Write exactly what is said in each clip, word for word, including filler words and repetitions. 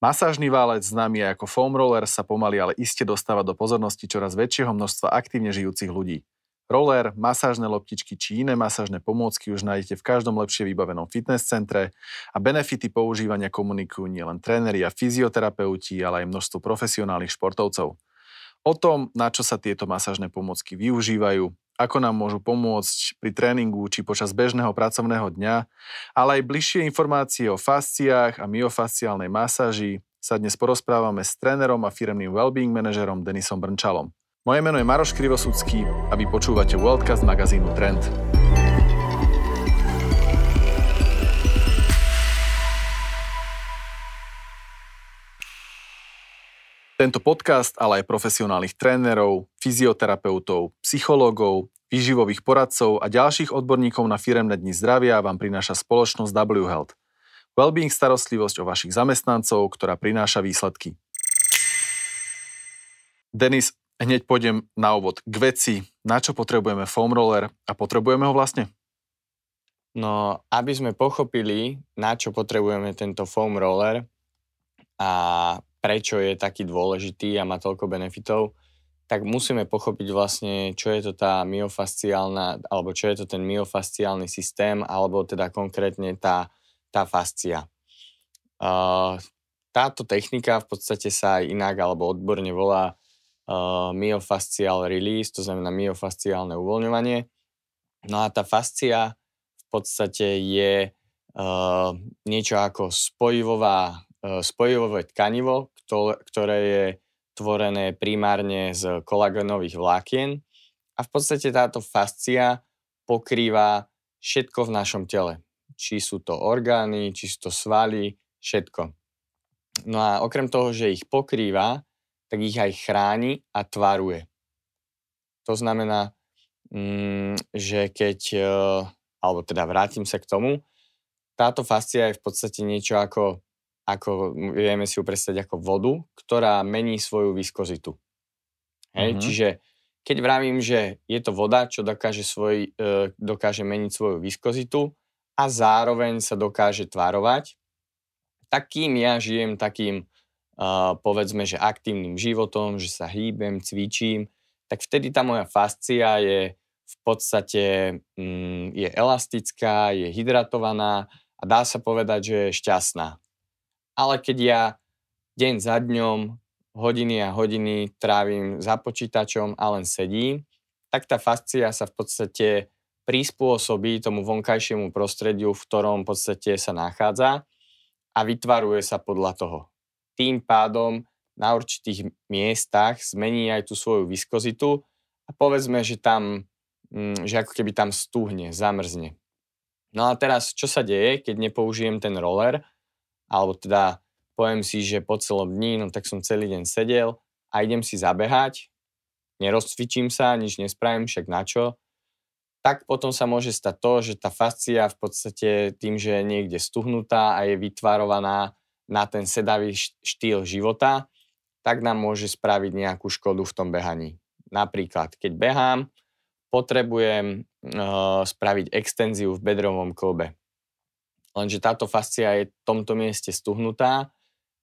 Masážny válec, známy ako foam roller, sa pomaly, ale iste dostáva do pozornosti čoraz väčšieho množstva aktívne žijúcich ľudí. Roller, masážne loptičky či iné masážne pomôcky už nájdete v každom lepšie vybavenom fitness centre a benefity používania komunikujú nielen tréneri a fyzioterapeuti, ale aj množstvo profesionálnych športovcov. O tom, na čo sa tieto masážne pomôcky využívajú, ako nám môžu pomôcť pri tréningu či počas bežného pracovného dňa, ale aj bližšie informácie o fasciách a myofasciálnej masáži sa dnes porozprávame s trénerom a firemným wellbeing manažerom Denisom Brnčalom. Moje meno je Maroš Krivosudský a vy počúvate Worldcast magazínu Trend. Tento podcast, ale aj profesionálnych trénerov, fyzioterapeutov, psychológov, výživových poradcov a ďalších odborníkov na firemné dni zdravia vám prináša spoločnosť W Health. Wellbeing starostlivosť o vašich zamestnancov, ktorá prináša výsledky. Denis, hneď pôjdem na úvod k veci. Na čo potrebujeme foam roller a potrebujeme ho vlastne? No, aby sme pochopili, na čo potrebujeme tento foam roller a prečo je taký dôležitý a má toľko benefitov, tak musíme pochopiť vlastne, čo je to tá myofasciálna, alebo čo je to ten myofasciálny systém, alebo teda konkrétne tá, tá fascia. Uh, táto technika v podstate sa aj inak, alebo odborne volá uh, myofascial release, to znamená myofasciálne uvoľňovanie. No a tá fascia v podstate je uh, niečo ako spojivová spojivové tkanivo, ktoré je tvorené primárne z kolagénových vlákien a v podstate táto fascia pokrýva všetko v našom tele. Či sú to orgány, či sú to svaly, všetko. No a okrem toho, že ich pokrýva, tak ich aj chráni a tvaruje. To znamená, že keď, alebo teda vrátim sa k tomu, táto fascia je v podstate niečo ako ako vieme si ju predstaviť ako vodu, ktorá mení svoju viskozitu. Hej? Mm-hmm. Čiže keď vravím, že je to voda, čo dokáže, svoj, e, dokáže meniť svoju viskozitu a zároveň sa dokáže tvarovať, tak kým ja žijem takým, e, povedzme, že aktívnym životom, že sa hýbem, cvičím, tak vtedy tá moja fascia je v podstate mm, je elastická, je hydratovaná a dá sa povedať, že je šťastná. Ale keď ja deň za dňom, hodiny a hodiny trávim za počítačom a len sedím, tak tá fascia sa v podstate prispôsobí tomu vonkajšiemu prostrediu, v ktorom v podstate sa nachádza a vytvaruje sa podľa toho. Tým pádom na určitých miestach zmení aj tú svoju viskozitu a povedzme, že tam, že ako keby tam stuhne, zamrzne. No a teraz, čo sa deje, keď nepoužijem ten roller? Alebo teda poviem si, že po celom dni, no tak som celý deň sedel a idem si zabehať, nerozcvičím sa, nič nespravím, však na čo, tak potom sa môže stať to, že tá fascia v podstate tým, že je niekde stuhnutá a je vytvarovaná na ten sedavý štýl života, tak nám môže spraviť nejakú škodu v tom behaní. Napríklad, keď behám, potrebujem e, spraviť extenziu v bedrovom kolbe. Lenže táto fascia je v tomto mieste stuhnutá,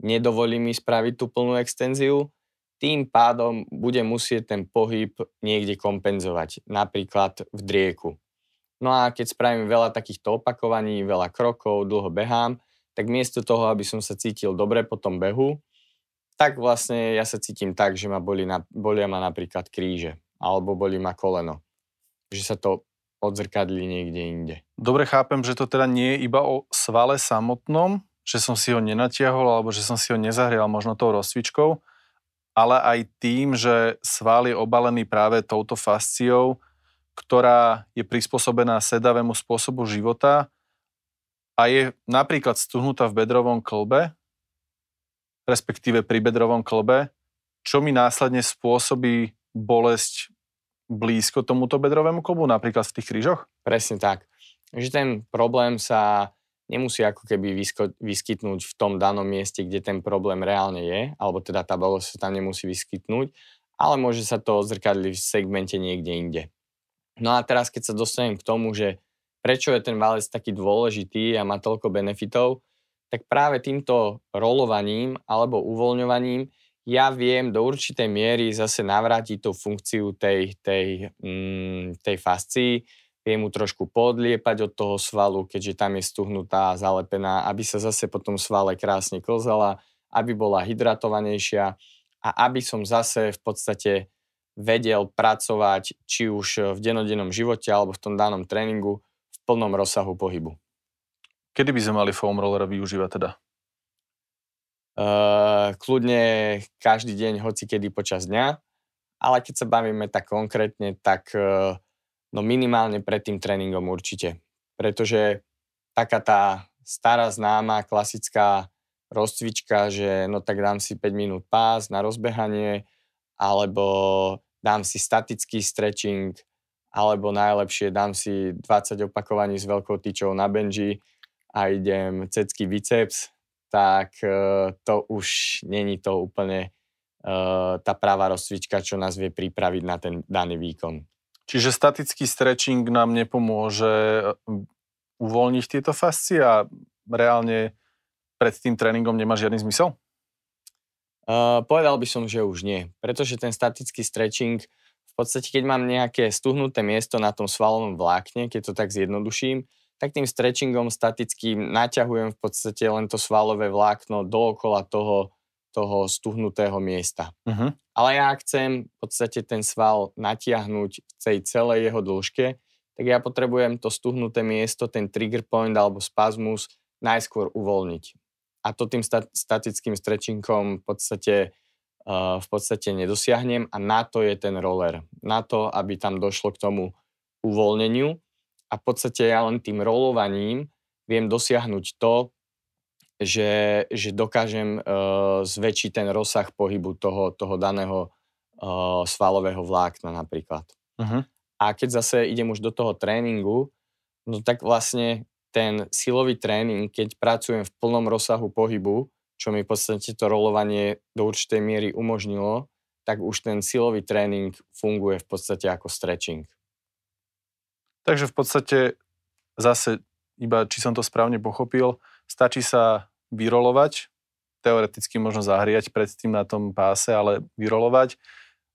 nedovolí mi spraviť tú plnú extenziu, tým pádom bude musieť ten pohyb niekde kompenzovať, napríklad v drieku. No a keď spravím veľa takýchto opakovaní, veľa krokov, dlho behám, tak miesto toho, aby som sa cítil dobre po tom behu, tak vlastne ja sa cítim tak, že ma boli na, bolia ma napríklad kríže, alebo bolí ma koleno. Že sa to odzrkadli niekde inde. Dobre chápem, že to teda nie je iba o svale samotnom, že som si ho nenatiahol alebo že som si ho nezahrial možno tou rozcvičkou, ale aj tým, že sval je obalený práve touto fasciou, ktorá je prispôsobená sedavému spôsobu života a je napríklad stuhnutá v bedrovom klbe, respektíve pri bedrovom klbe, čo mi následne spôsobí bolesť blízko tomuto bedrovému kolbu, napríklad v tých krížoch? Presne tak. Že ten problém sa nemusí ako keby vyskytnúť v tom danom mieste, kde ten problém reálne je, alebo teda tá bolesť sa tam nemusí vyskytnúť, ale môže sa to odzrkadliť v segmente niekde inde. No a teraz, keď sa dostanem k tomu, že prečo je ten válec taký dôležitý a má toľko benefitov, tak práve týmto rolovaním alebo uvoľňovaním ja viem do určitej miery zase navrátiť tú funkciu tej, tej, mm, tej fascii, viem mu trošku podliepať od toho svalu, keďže tam je stuhnutá, zalepená, aby sa zase po tom svale krásne klzala, aby bola hydratovanejšia a aby som zase v podstate vedel pracovať či už v dennodennom živote alebo v tom danom tréningu v plnom rozsahu pohybu. Kedy by sme mali foam rollera využívať teda? Uh, kľudne každý deň, hoci kedy počas dňa, ale keď sa bavíme tak konkrétne, tak uh, no minimálne pred tým tréningom určite. Pretože taká tá stará známa klasická rozcvička, že no tak dám si päť minút pás na rozbehanie, alebo dám si statický stretching, alebo najlepšie dám si dvadsať opakovaní s veľkou tyčou na benži a idem cecky biceps, tak to už není to úplne uh, tá pravá rozcvička, čo nás vie pripraviť na ten daný výkon. Čiže statický stretching nám nepomôže uvoľniť tieto fascie a reálne pred tým tréningom nemá žiadny zmysel? Uh, povedal by som, že už nie, pretože ten statický stretching, v podstate keď mám nejaké stuhnuté miesto na tom svalovom vlákne, keď to tak zjednoduším, tak tým stretchingom statickým naťahujem v podstate len to svalové vlákno dookola toho, toho stuhnutého miesta. Uh-huh. Ale ja chcem v podstate ten sval natiahnuť v tej celej jeho dĺžke, tak ja potrebujem to stuhnuté miesto, ten trigger point alebo spazmus najskôr uvoľniť. A to tým stat- statickým stretchingom v podstate, uh, v podstate nedosiahnem a na to je ten roller. Na to, aby tam došlo k tomu uvoľneniu. A v podstate ja len tým rolovaním viem dosiahnuť to, že, že dokážem e, zväčšiť ten rozsah pohybu toho, toho daného e, svalového vlákna napríklad. Uh-huh. A keď zase idem už do toho tréningu, no tak vlastne ten silový tréning, keď pracujem v plnom rozsahu pohybu, čo mi v podstate to rolovanie do určitej miery umožnilo, tak už ten silový tréning funguje v podstate ako stretching. Takže v podstate zase, iba či som to správne pochopil, stačí sa vyrolovať, teoreticky možno zahriať predtým na tom páse, ale vyrolovať,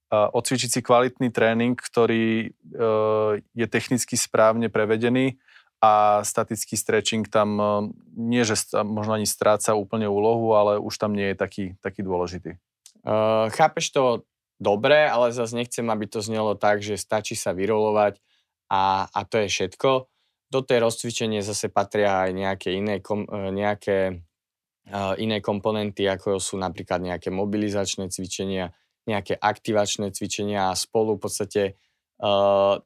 odcvičiť si kvalitný tréning, ktorý e, je technicky správne prevedený a statický stretching tam e, nie, že tam možno ani stráca úplne úlohu, ale už tam nie je taký, taký dôležitý. E, chápeš to dobre, ale zase nechcem, aby to znelo tak, že stačí sa vyrolovať, A, a to je všetko. Do tej rozcvičenie zase patria aj nejaké iné, kom, nejaké, uh, iné komponenty, ako sú napríklad nejaké mobilizačné cvičenia, nejaké aktivačné cvičenia a spolu v podstate uh,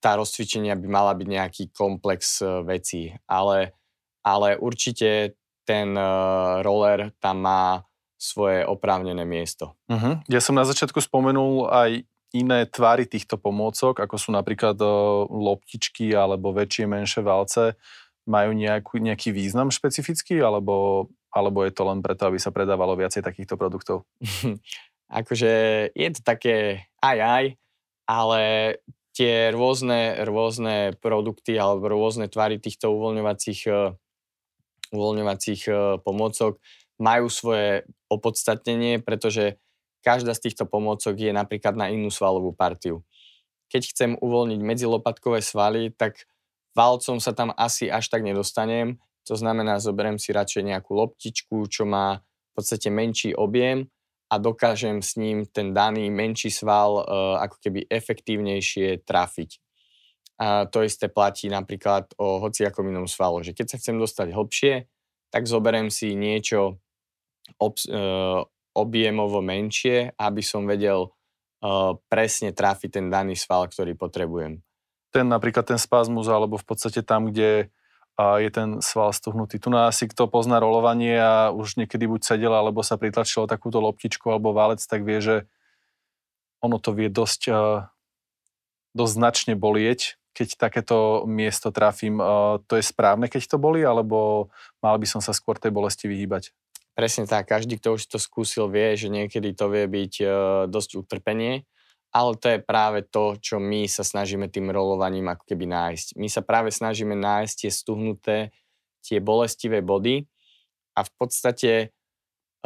tá rozcvičenia by mala byť nejaký komplex uh, vecí. Ale, ale určite ten uh, roller tam má svoje oprávnené miesto. Uh-huh. Ja som na začiatku spomenul aj iné tvary týchto pomôcok, ako sú napríklad loptičky alebo väčšie, menšie valce, majú nejakú, nejaký význam špecifický, alebo, alebo je to len preto, aby sa predávalo viacej takýchto produktov? Akože je to také aj aj, ale tie rôzne, rôzne produkty alebo rôzne tvary týchto uvoľňovacích, uvoľňovacích pomôcok majú svoje opodstatnenie, pretože každá z týchto pomôcok je napríklad na inú svalovú partiu. Keď chcem uvoľniť medzilopatkové svaly, tak valcom sa tam asi až tak nedostanem. To znamená, zoberiem si radšej nejakú loptičku, čo má v podstate menší objem a dokážem s ním ten daný menší sval e, ako keby efektívnejšie trafiť. A to isté platí napríklad o hociakom inom svalu. Že keď sa chcem dostať hlbšie, tak zoberiem si niečo obs- e, objemovo menšie, aby som vedel uh, presne trafiť ten daný sval, ktorý potrebujem. Ten napríklad ten spazmus, alebo v podstate tam, kde uh, je ten sval stuhnutý. Tu na asi kto pozná rolovanie a už niekedy buď sedel, alebo sa pritlačilo takúto loptičku alebo válec, tak vie, že ono to vie dosť, uh, dosť značne bolieť, keď takéto miesto trafím. Uh, to je správne, keď to bolí, alebo mal by som sa skôr tej bolesti vyhýbať? Presne tak, každý, kto už to skúsil, vie, že niekedy to vie byť e, dosť utrpenie, ale to je práve to, čo my sa snažíme tým rolovaním ako keby nájsť. My sa práve snažíme nájsť tie stuhnuté, tie bolestivé body a v podstate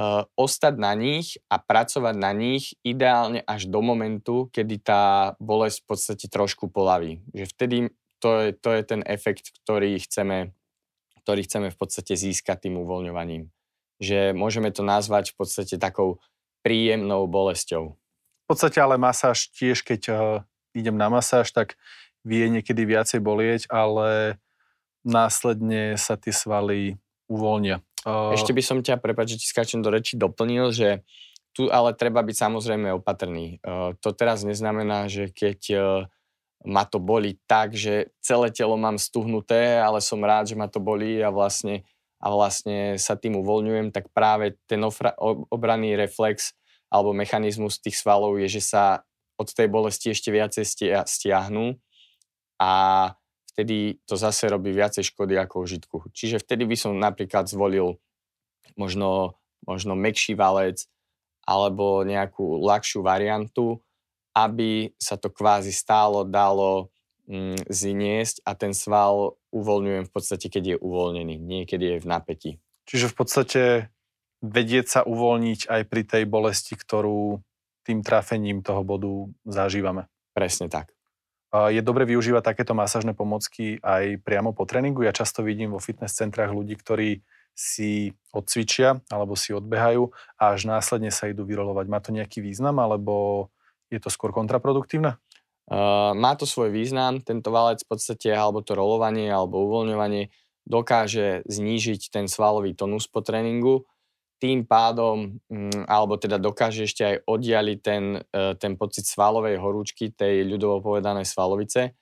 uh, ostať na nich a pracovať na nich ideálne až do momentu, kedy tá bolesť v podstate trošku polaví. Že vtedy to je, to je ten efekt, ktorý chceme, ktorý chceme v podstate získať tým uvoľňovaním. Že môžeme to nazvať v podstate takou príjemnou bolesťou. V podstate ale masáž tiež, keď uh, idem na masáž, tak vie niekedy viacej bolieť, ale následne sa tie svaly uvoľnia. Uh... Ešte by som ťa, prepáč, že ti skáčem do reči, doplnil, že tu ale treba byť samozrejme opatrný. Uh, to teraz neznamená, že keď uh, ma to bolí tak, že celé telo mám stuhnuté, ale som rád, že ma to bolí a vlastne, a vlastne sa tým uvoľňujem, tak práve ten ofra- obranný reflex alebo mechanizmus tých svalov je, že sa od tej bolesti ešte viacej stia- stiahnu a vtedy to zase robí viacej škody ako užitku. Čiže vtedy by som napríklad zvolil možno, možno mäkší valec alebo nejakú ľahšiu variantu, aby sa to kvázi stálo dalo mm, zniesť a ten sval uvoľňujem v podstate, keď je uvoľnený, niekedy je v napätí. Čiže v podstate vedieť sa uvoľniť aj pri tej bolesti, ktorú tým trafením toho bodu zažívame. Presne tak. Je dobre využívať takéto masážne pomocky aj priamo po tréningu. Ja často vidím vo fitness centrách ľudí, ktorí si odcvičia alebo si odbehajú a až následne sa idú vyrolovať. Má to nejaký význam alebo je to skôr kontraproduktívne? Uh, má to svoj význam. Tento valec v podstate alebo to rolovanie alebo uvoľňovanie dokáže znížiť ten svalový tonus po tréningu. Tým pádom, alebo teda dokáže ešte aj oddialiť ten, ten pocit svalovej horúčky, tej ľudovo povedanej svalovice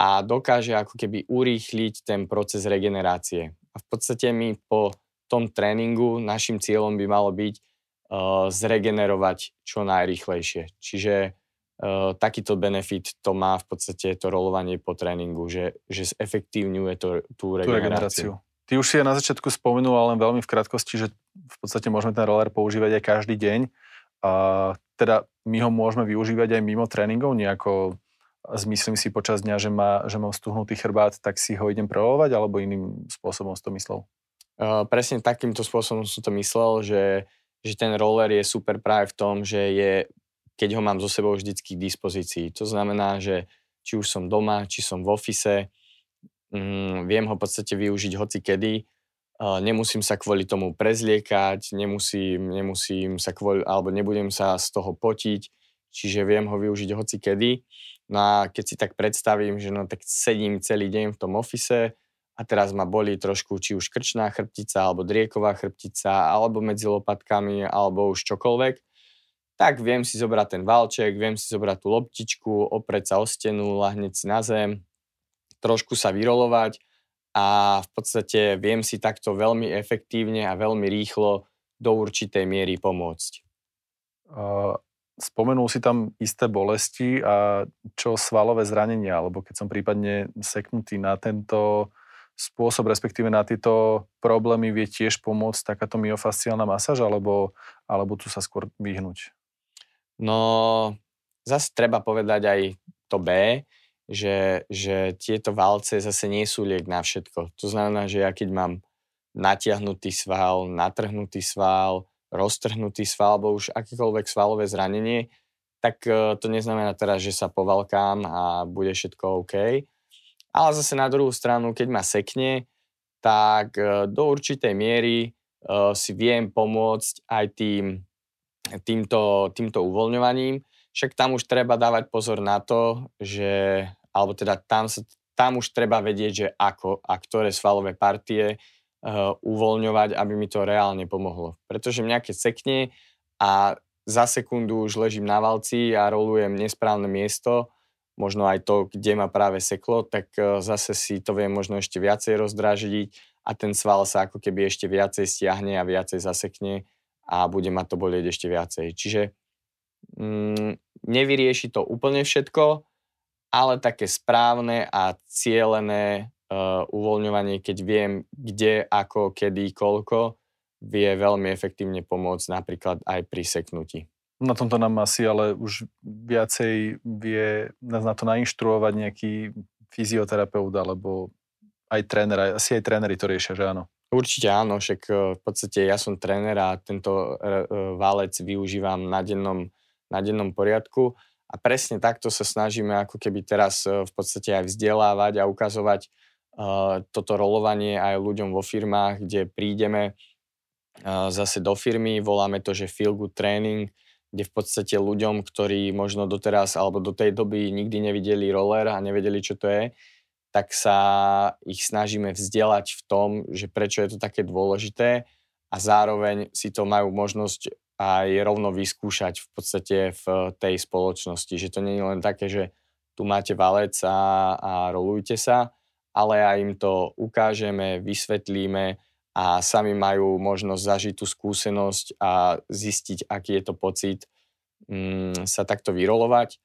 a dokáže ako keby urýchliť ten proces regenerácie. A v podstate my po tom tréningu našim cieľom by malo byť uh, zregenerovať čo najrýchlejšie. Čiže uh, takýto benefit to má v podstate to rolovanie po tréningu, že, že zefektívňuje to, tú regeneráciu. Tú regeneráciu. Ty už si ja na začiatku spomenul, ale veľmi v krátkosti, že v podstate môžeme ten roller používať aj každý deň. A teda my ho môžeme využívať aj mimo tréningov, nejako zmyslím si počas dňa, že, má, že mám stuhnutý chrbát, tak si ho idem prerolovať, alebo iným spôsobom si to myslel? Uh, presne takýmto spôsobom som to myslel, že, že ten roller je super práve v tom, že je, keď ho mám so sebou vždycky k dispozícii. To znamená, že či už som doma, či som v ofise, Mm, viem ho v podstate využiť hocikedy, uh, nemusím sa kvôli tomu prezliekať, nemusím, nemusím sa kvôli, alebo nebudem sa z toho potiť, čiže viem ho využiť hocikedy. No a keď si tak predstavím, že no tak sedím celý deň v tom ofise a teraz ma bolí trošku či už krčná chrbtica, alebo drieková chrbtica, alebo medzi lopatkami, alebo už čokoľvek, tak viem si zobrať ten valček, viem si zobrať tú loptičku, oprieť sa o stenu, lahneť si na zem, trošku sa vyrolovať a v podstate viem si takto veľmi efektívne a veľmi rýchlo do určitej miery pomôcť. Spomenul si tam isté bolesti a čo svalové zranenia, alebo keď som prípadne seknutý na tento spôsob, respektíve na tieto problémy, vie tiež pomôcť takáto myofasciálna masáž, alebo, alebo tu sa skôr vyhnúť? No, zase treba povedať aj to B, Že, že tieto valce zase nie sú liek na všetko. To znamená, že ja keď mám natiahnutý sval, natrhnutý sval, roztrhnutý sval, alebo už akékoľvek svalové zranenie, tak to neznamená teraz, že sa povalkám a bude všetko OK. Ale zase na druhú stranu, keď ma sekne, tak do určitej miery si viem pomôcť aj tým, týmto, týmto uvoľňovaním. Však tam už treba dávať pozor na to, že, alebo teda tam, sa, tam už treba vedieť, že ako a ktoré svalové partie uh, uvoľňovať, aby mi to reálne pomohlo. Pretože mňa keď sekne a za sekundu už ležím na valci a rolujem nesprávne miesto, možno aj to, kde ma práve seklo, tak uh, zase si to viem možno ešte viacej rozdráždiť a ten sval sa ako keby ešte viacej stiahne a viacej zasekne a bude ma to bolieť ešte viacej. Čiže Mm, nevyrieši to úplne všetko, ale také správne a cielené e, uvoľňovanie, keď viem kde, ako, kedy, koľko, vie veľmi efektívne pomôcť napríklad aj pri seknutí. Na tomto nám asi ale už viacej vie nás na to nainštruovať nejaký fyzioterapeut alebo aj tréner, aj, asi aj tréneri to riešia, že áno? Určite áno, však v podstate ja som tréner a tento válec využívam na dennom, na dennom poriadku a presne takto sa snažíme ako keby teraz v podstate aj vzdelávať a ukazovať uh, toto rolovanie aj ľuďom vo firmách, kde prídeme uh, zase do firmy, voláme to, že feel good training, kde v podstate ľuďom, ktorí možno doteraz alebo do tej doby nikdy nevideli roller a nevedeli, čo to je, tak sa ich snažíme vzdelať v tom, že prečo je to také dôležité a zároveň si to majú možnosť aj rovno vyskúšať v podstate v tej spoločnosti. Že to nie je len také, že tu máte valec a, a rolujte sa, ale aj im to ukážeme, vysvetlíme a sami majú možnosť zažiť tú skúsenosť a zistiť, aký je to pocit mm, sa takto vyrolovať.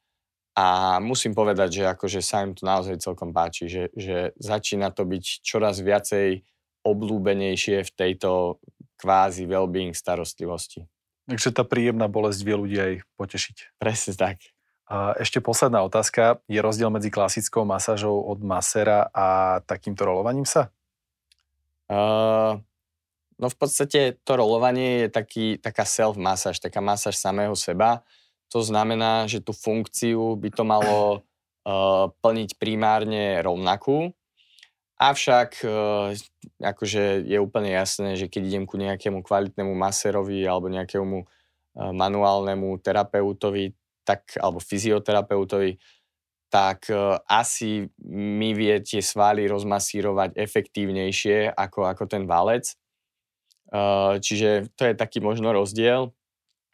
A musím povedať, že akože sa im to naozaj celkom páči, že, že začína to byť čoraz viacej obľúbenejšie v tejto kvázi well-being starostlivosti. Takže tá príjemná bolesť vie ľudí aj potešiť. Presne tak. A ešte posledná otázka. Je rozdiel medzi klasickou masážou od masera a takýmto rolovaním sa? Uh, no v podstate to rolovanie je taký, taká self-masáž, taká masáž samého seba. To znamená, že tú funkciu by to malo uh, plniť primárne rovnakú. Avšak uh, akože je úplne jasné, že keď idem ku nejakému kvalitnému masérovi alebo nejakému uh, manuálnemu terapeutovi tak, alebo fyzioterapeutovi, tak uh, asi mi vie tie svaly rozmasírovať efektívnejšie ako, ako ten valec. Uh, čiže to je taký možno rozdiel.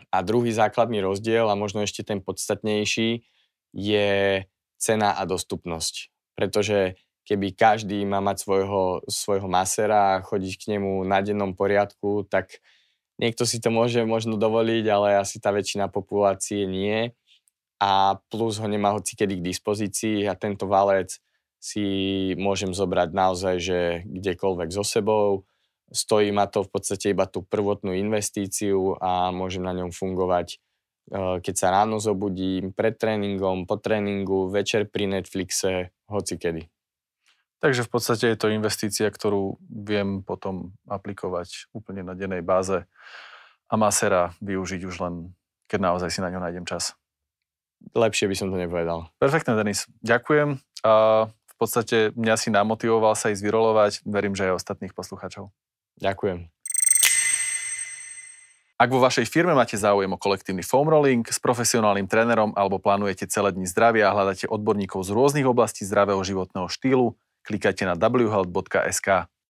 A druhý základný rozdiel, a možno ešte ten podstatnejší, je cena a dostupnosť. Pretože keby každý má mať svojho, svojho masera a chodiť k nemu na dennom poriadku, tak niekto si to môže možno dovoliť, ale asi tá väčšina populácie nie. A plus ho nemá hocikedy k dispozícii a tento valec si môžem zobrať naozaj, že kdekoľvek so sebou. Stojí ma to v podstate iba tú prvotnú investíciu a môžem na ňom fungovať, keď sa ráno zobudím, pred tréningom, po tréningu, večer pri Netflixe, hocikedy. Takže v podstate je to investícia, ktorú viem potom aplikovať úplne na dennej báze a masera využiť už len, keď naozaj si na ňo nájdem čas. Lepšie by som to nepovedal. Perfektne, Denis. Ďakujem. A v podstate mňa si namotivoval sa ísť vyrolovať. Verím, že aj ostatných poslucháčov. Ďakujem. Ak vo vašej firme máte záujem o kolektívny foam rolling s profesionálnym trénerom alebo plánujete celé dni zdravia a hľadáte odborníkov z rôznych oblastí zdravého životného štýlu, klikajte na w health bodka es ká.